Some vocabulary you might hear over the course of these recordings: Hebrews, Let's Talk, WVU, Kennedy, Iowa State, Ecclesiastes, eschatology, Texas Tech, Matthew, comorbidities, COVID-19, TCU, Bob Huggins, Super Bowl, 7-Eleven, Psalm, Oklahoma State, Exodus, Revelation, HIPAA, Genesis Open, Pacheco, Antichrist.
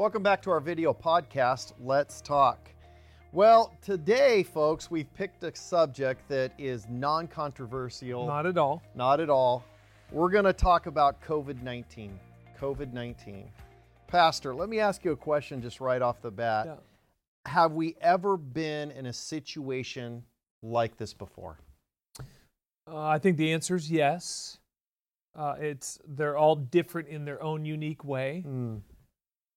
Welcome back to our video podcast, Let's Talk. Well, today, folks, we've picked a subject that is non-controversial. Not at all. Not at all. We're going to talk about COVID-19. COVID-19. Pastor, let me ask you a question just right off the bat. Yeah. Have we ever been in a situation like this before? I think the answer is yes. They're all different in their own unique way. Mm.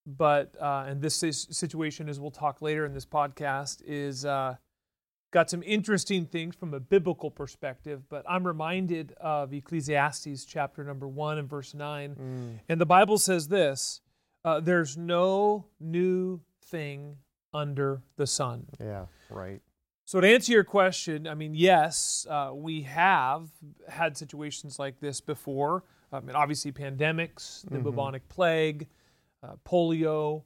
But, and this situation, as we'll talk later in this podcast, is got some interesting things from a biblical perspective. But I'm reminded of Ecclesiastes chapter number 1 and verse 9. Mm. And the Bible says this, there's no new thing under the sun. Yeah, right. So to answer your question, I mean, yes, we have had situations like this before. I mean, obviously pandemics, the bubonic plague, polio,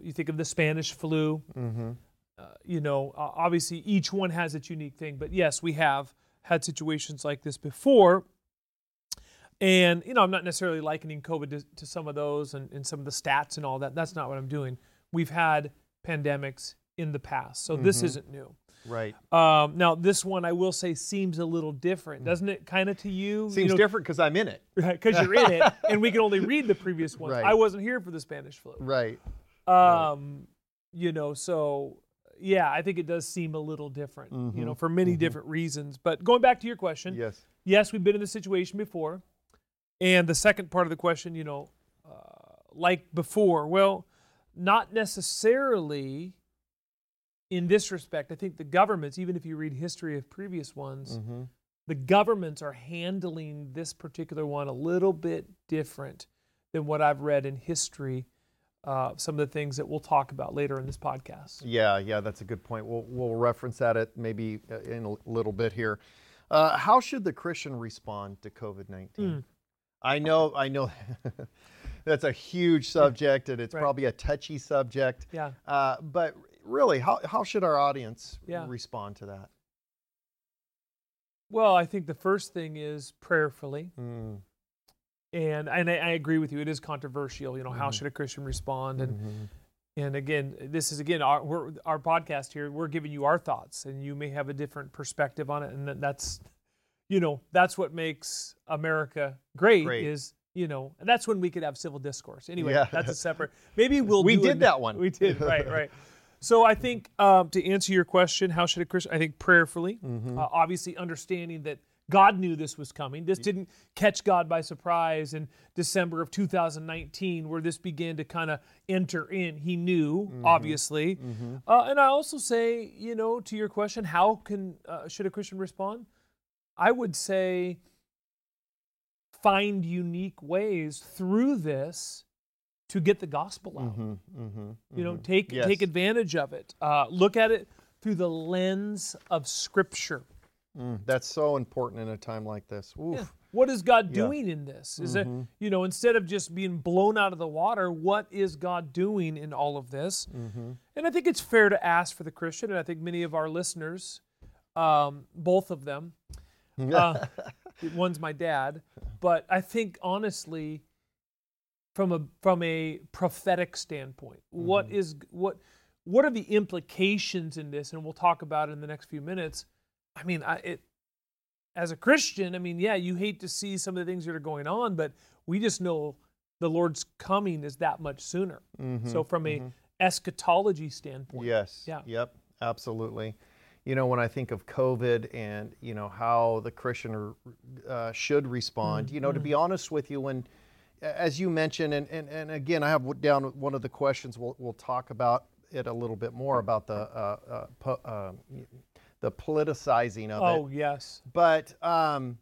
you think of the Spanish flu, obviously each one has its unique thing, but yes, we have had situations like this before. And, you know, I'm not necessarily likening COVID to some of those and some of the stats and all that. That's not what I'm doing. We've had pandemics in the past, so this isn't new. Right. Now, this one, I will say, seems a little different, doesn't it, kind of to you? Seems different because I'm in it. Because you're in it, and we can only read the previous ones. Right. I wasn't here for the Spanish flu. Right. So, yeah, I think it does seem a little different, for many different reasons. But going back to your question, yes, we've been in this situation before. And the second part of the question, like before, well, not necessarily. In this respect, I think the governments, even if you read history of previous ones, the governments are handling this particular one a little bit different than what I've read in history, some of the things that we'll talk about later in this podcast. Yeah, that's a good point. We'll reference that maybe in a little bit here. How should the Christian respond to COVID-19? Mm. I know. That's a huge subject, and it's probably a touchy subject. Yeah. But really, how should our audience respond to that? Well, I think the first thing is prayerfully. Mm. And I agree with you. It is controversial. How should a Christian respond? And again, this is our podcast here. We're giving you our thoughts, and you may have a different perspective on it. And that's, that's what makes America great. Is and that's when we could have civil discourse. Anyway, that's a separate. Maybe that one. We did, right. So I think to answer your question, how should a Christian? I think prayerfully, obviously understanding that God knew this was coming. This didn't catch God by surprise in December of 2019, where this began to kind of enter in. He knew, obviously. And I also say, to your question, how should a Christian respond? I would say, find unique ways through this to get the gospel out. Take advantage of it. Look at it through the lens of Scripture. That's so important in a time like this. Oof. Yeah. What is God doing in this? Is it, instead of just being blown out of the water, what is God doing in all of this? And I think it's fair to ask for the Christian, and I think many of our listeners, both of them, one's my dad, but I think honestly, from a prophetic standpoint, what are the implications in this? And we'll talk about it in the next few minutes. I mean, as a Christian, you hate to see some of the things that are going on, but we just know the Lord's coming is that much sooner. So from a eschatology standpoint, absolutely. When I think of COVID and, how the Christian should respond, to be honest with you, when, as you mentioned, and again, I have down one of the questions, we'll talk about it a little bit more about the politicizing of it. Oh, yes. But, as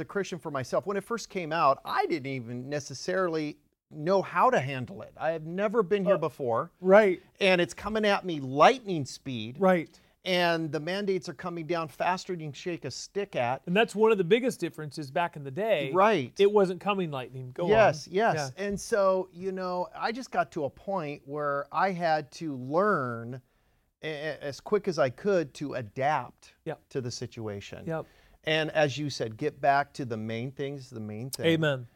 a Christian for myself, when it first came out, I didn't even necessarily know how to handle it. I have never been here before. Right. And it's coming at me lightning speed. Right. And the mandates are coming down faster than you can shake a stick at. And that's one of the biggest differences back in the day. Right. It wasn't coming lightning. Go on. Yes. Yeah. And so, I just got to a point where I had to learn as quick as I could to adapt to the situation. Yep. And as you said, get back to the main things. Amen.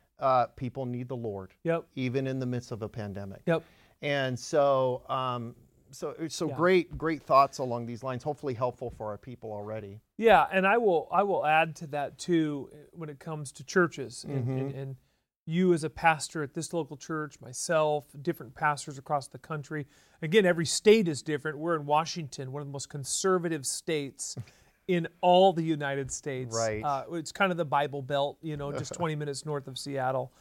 people need the Lord, yep, even in the midst of a pandemic. Yep. And so, yeah, great thoughts along these lines. Hopefully, helpful for our people already. Yeah, and I will add to that too when it comes to churches and, mm-hmm, and you as a pastor at this local church, myself, different pastors across the country. Again, every state is different. We're in Washington, one of the most conservative states in all the United States. Right. It's kind of the Bible Belt, you know, just 20 minutes north of Seattle.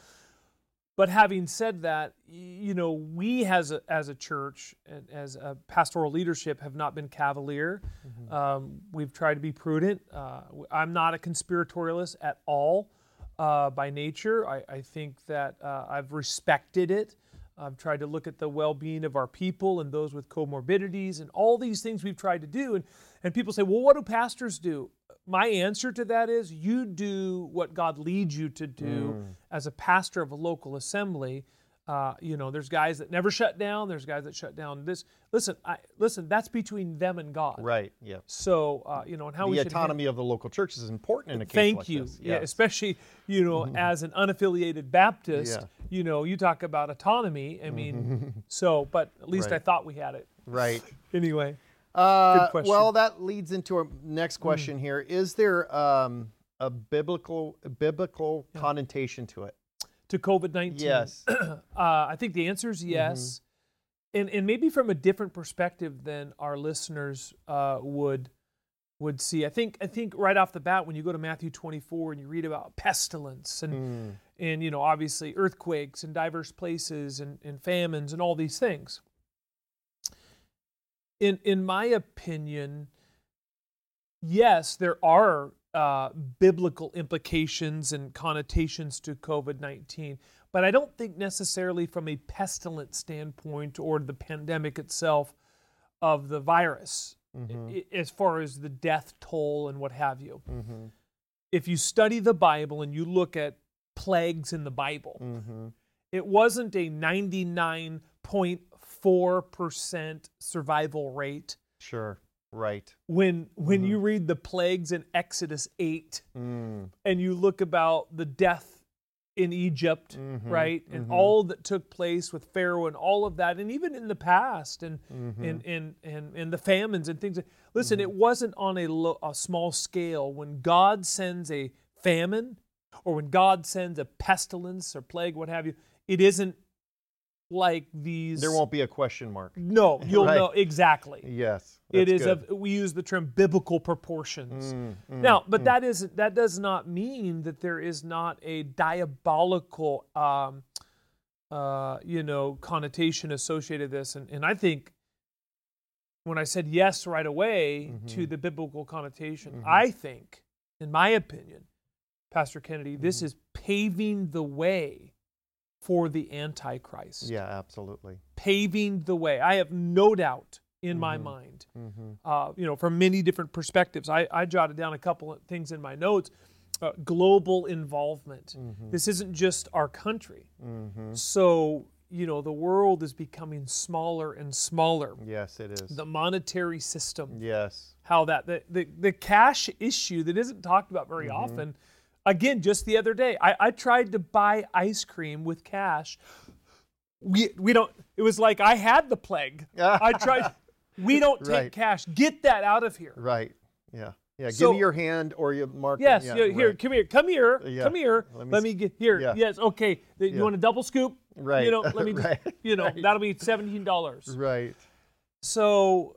But having said that, you know, we as a church and as a pastoral leadership have not been cavalier. Mm-hmm. We've tried to be prudent. I'm not a conspiratorialist at all. By nature, I think that I've respected it. I've tried to look at the well-being of our people and those with comorbidities and all these things we've tried to do. And people say, well, what do pastors do? My answer to that is you do what God leads you to do as a pastor of a local assembly. You know, there's guys that never shut down. There's guys that shut down this. Listen, that's between them and God. Right, yeah. So, you know, and how the autonomy of the local church is important in a case like this. Thank you. Yeah, especially, you know, as an unaffiliated Baptist, you know, you talk about autonomy. I mean, so, but at least I thought we had it. Right. Anyway, good question. Well, that leads into our next question here. Is there a biblical connotation to it? To COVID-19? Yes. I think the answer is yes. Mm-hmm. And maybe from a different perspective than our listeners would see. I think right off the bat, when you go to Matthew 24 and you read about pestilence and you know, obviously earthquakes in diverse places and famines and all these things. In my opinion, yes, there are biblical implications and connotations to COVID-19, but I don't think necessarily from a pestilent standpoint or the pandemic itself of the virus, as far as the death toll and what have you. Mm-hmm. If you study the Bible and you look at plagues in the Bible, it wasn't a 99.4% survival rate. Sure. Right. When you read the plagues in Exodus 8 and you look about the death in Egypt, right, and all that took place with Pharaoh and all of that, and even in the past and the famines and things. Listen, it wasn't on a small scale. When God sends a famine or when God sends a pestilence or plague, what have you, it isn't like these. There won't be a question mark. No, you'll know exactly. Yes. It is good. We use the term biblical proportions. Now, but that does not mean that there is not a diabolical you know, connotation associated with this. And I think when I said yes right away to the biblical connotation, I think, in my opinion, Pastor Kennedy, this is paving the way for the Antichrist. Yeah, absolutely. Paving the way. I have no doubt in my mind, you know, from many different perspectives. I jotted down a couple of things in my notes. Global involvement. This isn't just our country. So, you know, the world is becoming smaller and smaller. Yes, it is. The monetary system. Yes. How that, the cash issue that isn't talked about very often. Again, just the other day, I tried to buy ice cream with cash. We don't. It was like I had the plague. I tried. We don't take cash. Get that out of here. Right. Yeah. Yeah. So, give me your hand or your mark. Yes. Yeah, here. Right. Come here. Yeah. Come here. Let me get here. Yeah. Yes. Okay. You want a double scoop? Right. You know. Let me. Right. You know. Right. That'll be $17. Right. So.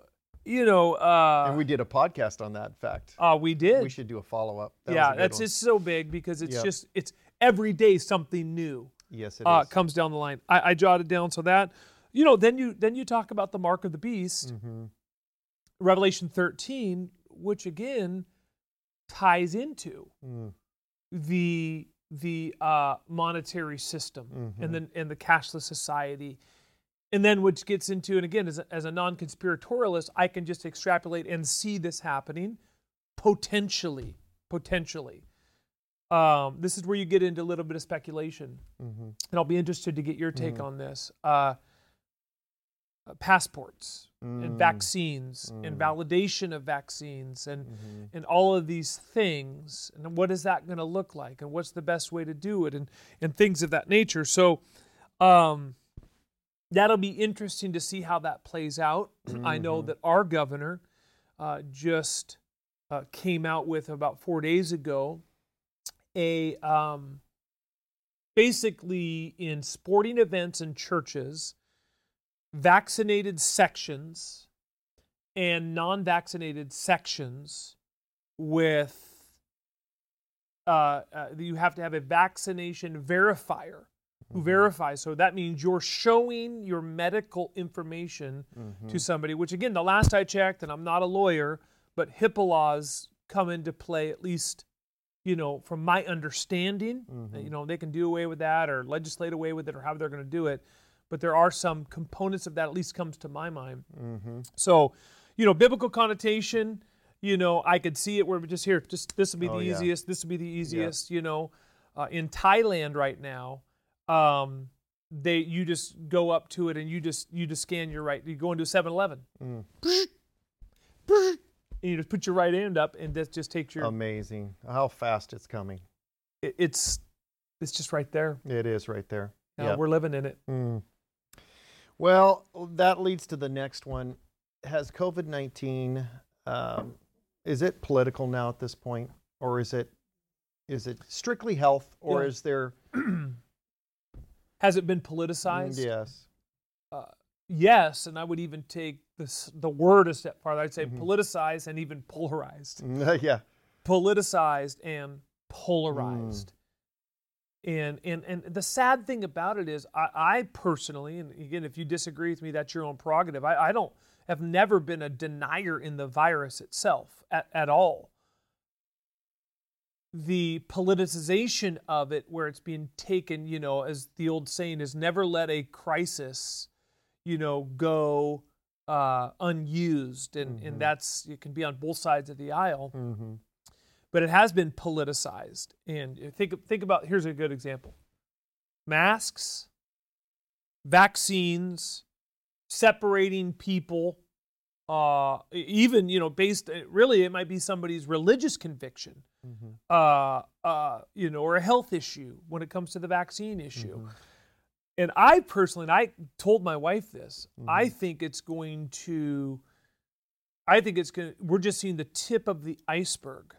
You know, and we did a podcast on that fact. We did. We should do a follow up. That's just so big because it's just it's every day something new. Yes, it is. Comes down the line. I jotted down so that, you know, then you talk about the mark of the beast, Revelation 13, which again ties into the monetary system and the cashless society. And then which gets into, and again, as a non-conspiratorialist, I can just extrapolate and see this happening potentially. This is where you get into a little bit of speculation. And I'll be interested to get your take on this. passports and vaccines and validation of vaccines and all of these things. And what is that going to look like? And what's the best way to do it? And things of that nature. So that'll be interesting to see how that plays out. I know that our governor just came out with about 4 days ago a basically in sporting events and churches, vaccinated sections and non-vaccinated sections with you have to have a vaccination verifier who verifies. So that means you're showing your medical information to somebody, which again, the last I checked, and I'm not a lawyer, but HIPAA laws come into play, at least, you know, from my understanding. You know, they can do away with that or legislate away with it or how they're going to do it. But there are some components of that, at least comes to my mind. So, you know, biblical connotation, you know, I could see it where we're just here, just this will be the easiest, this will be the easiest, you know. In Thailand right now, you just go up to it and you just scan your right, you go into a 7-Eleven. And you just put your right hand up and that just takes your... Amazing. How fast it's coming. It's just right there. It is right there. We're living in it. Well, that leads to the next one. Has COVID-19, is it political now at this point? Or is it strictly health? Or is there... Has it been politicized? Yes. Yes, and I would even take the word a step farther. I'd say politicized and even polarized. Yeah. Politicized and polarized. And the sad thing about it is I personally, and again, if you disagree with me, that's your own prerogative. I don't have never been a denier in the virus itself at all. The politicization of it, where it's being taken, you know, as the old saying is, never let a crisis, you know, go unused. And that's, it can be on both sides of the aisle. But it has been politicized. And think about, here's a good example. Masks, vaccines, separating people, even, you know, based, really it might be somebody's religious conviction, you know, or a health issue when it comes to the vaccine issue. And I personally, and I told my wife this, I think we're just seeing the tip of the iceberg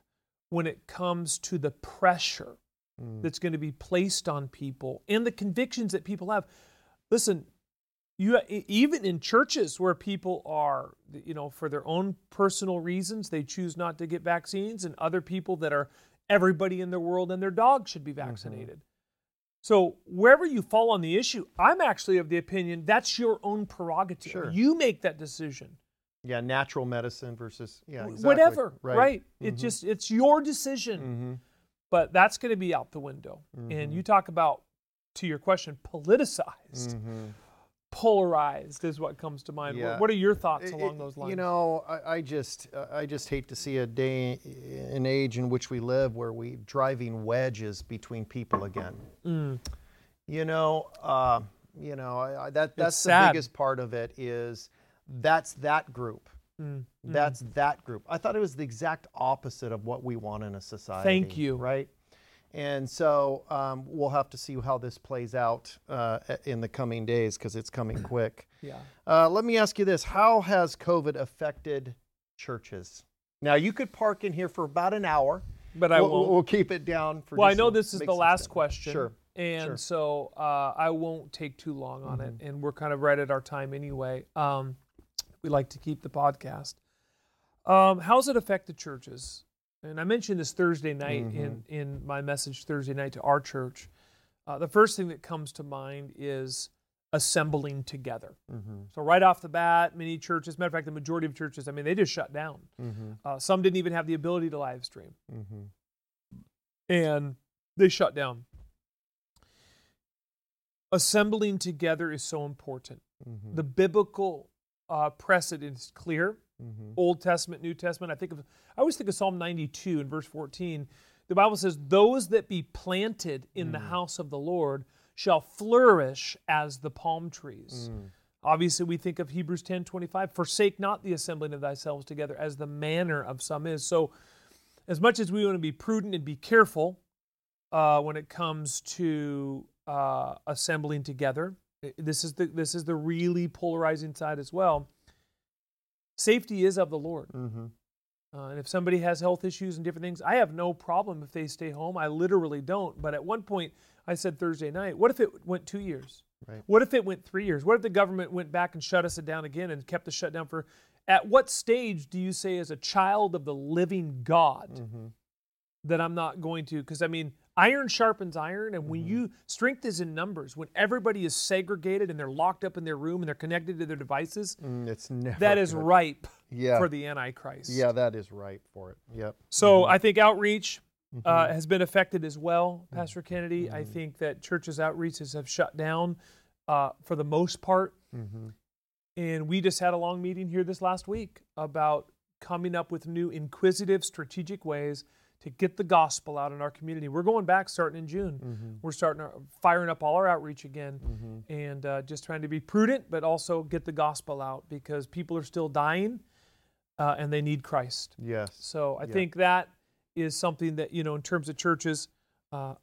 when it comes to the pressure that's going to be placed on people and the convictions that people have. Listen, you even in churches where people are, you know, for their own personal reasons, they choose not to get vaccines, and other people that are everybody in the world and their dog should be vaccinated. So wherever you fall on the issue, I'm actually of the opinion that's your own prerogative. Sure. You make that decision. Yeah, natural medicine versus, exactly. Whatever, right. It's your decision. But that's going to be out the window. And you talk about, to your question, politicized, polarized is what comes to mind. Yeah. What are your thoughts along those lines? You know, I just hate to see a day, an age in which we live where we're driving wedges between people again. That's the biggest part of it is... That's that group. That's that group. I thought it was the exact opposite of what we want in a society. Thank you. Right? And so we'll have to see how this plays out in the coming days because it's coming quick. Let me ask you this. How has COVID affected churches? Now, you could park in here for about an hour. But we'll keep it down. Well, I know this is the last question. Sure. And so I won't take too long on it. And we're kind of right at our time anyway. We like to keep the podcast. How's it affect the churches? And I mentioned this Thursday night in my message Thursday night to our church. The first thing that comes to mind is assembling together. So right off the bat, many churches, matter of fact, the majority of churches, I mean, they just shut down. Some didn't even have the ability to live stream. And they shut down. Assembling together is so important. The biblical precedent is clear. Old Testament, New Testament. I always think of Psalm 92 in verse 14. The Bible says, "Those that be planted in the house of the Lord shall flourish as the palm trees." Obviously, we think of Hebrews 10:25, forsake not the assembling of thyself together as the manner of some is. So as much as we want to be prudent and be careful when it comes to assembling together, this is the really polarizing side as well. Safety is of the Lord. Mm-hmm. And if somebody has health issues and different things, I have no problem if they stay home. I literally don't. But at one point, I said Thursday night, what if it went 2 years? Right. What if it went 3 years? What if the government went back and shut us down again and kept the shutdown for... At what stage do you say as a child of the living God mm-hmm. that I'm not going to? Because, I mean, iron sharpens iron. And mm-hmm. when you... Strength is in numbers. When everybody is segregated and they're locked up in their room and they're connected to their devices, it's never that is ripe for the Antichrist. Yeah, that is ripe for it. Yep. So mm-hmm. I think outreach... has been affected as well, Pastor Kennedy. Mm-hmm. I think that churches' outreaches have shut down for the most part. Mm-hmm. And we just had a long meeting here this last week about coming up with new inquisitive, strategic ways to get the gospel out in our community. We're going back starting in June. Mm-hmm. We're starting firing up all our outreach again mm-hmm. and just trying to be prudent, but also get the gospel out because people are still dying and they need Christ. Yes. So I think that is something that, you know, in terms of churches,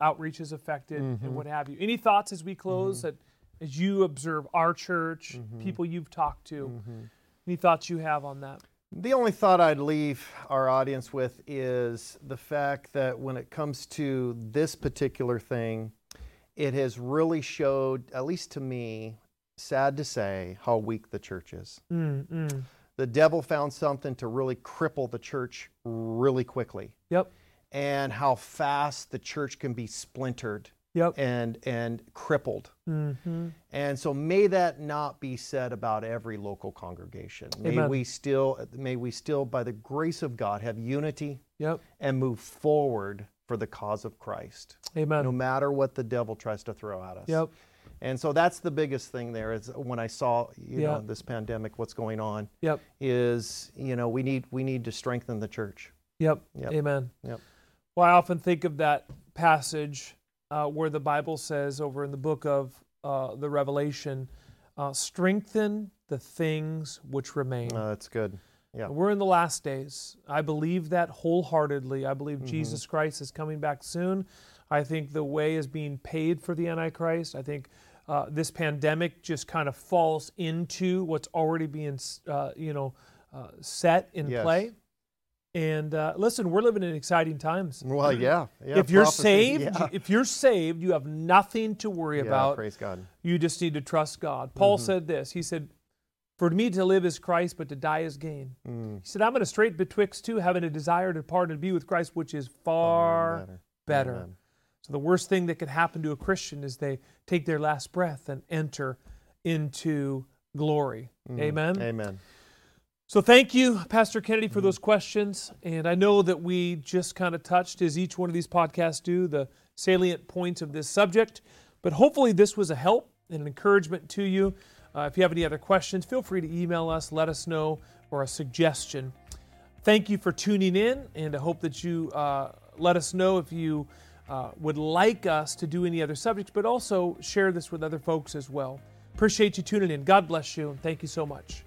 outreach is affected mm-hmm. and what have you. Any thoughts as we close mm-hmm. that as you observe our church, mm-hmm. people you've talked to, mm-hmm. any thoughts you have on that? The only thought I'd leave our audience with is the fact that when it comes to this particular thing, it has really showed, at least to me, sad to say, how weak the church is. Mm-hmm. The devil found something to really cripple the church really quickly. Yep. And how fast the church can be splintered yep. and crippled. Mm-hmm. And so may that not be said about every local congregation. Amen. May we still, by the grace of God, have unity yep. and move forward for the cause of Christ. Amen. No matter what the devil tries to throw at us. Yep. And so that's the biggest thing there is when I saw, you know, this pandemic, what's going on yep. is, you know, we need to strengthen the church. Yep. Yep. Amen. Yep. Well, I often think of that passage where the Bible says over in the book of the Revelation, strengthen the things which remain. That's good. Yeah. We're in the last days. I believe that wholeheartedly. I believe mm-hmm. Jesus Christ is coming back soon. I think the way is being paid for the Antichrist. I think this pandemic just kind of falls into what's already being, set in play. And listen, we're living in exciting times. Well, yeah if you're saved, you have nothing to worry about. Praise God. You just need to trust God. Paul mm-hmm. said this. He said, "For me to live is Christ, but to die is gain." Mm. He said, "I'm in a strait betwixt two, having a desire to depart and be with Christ, which is far better." Amen. So the worst thing that could happen to a Christian is they take their last breath and enter into glory. Mm. Amen? Amen. So thank you, Pastor Kennedy, for those questions. And I know that we just kind of touched, as each one of these podcasts do, the salient points of this subject. But hopefully this was a help and an encouragement to you. If you have any other questions, feel free to email us, let us know, or a suggestion. Thank you for tuning in, and I hope that you let us know if you... would like us to do any other subjects, but also share this with other folks as well. Appreciate you tuning in. God bless you, and thank you so much.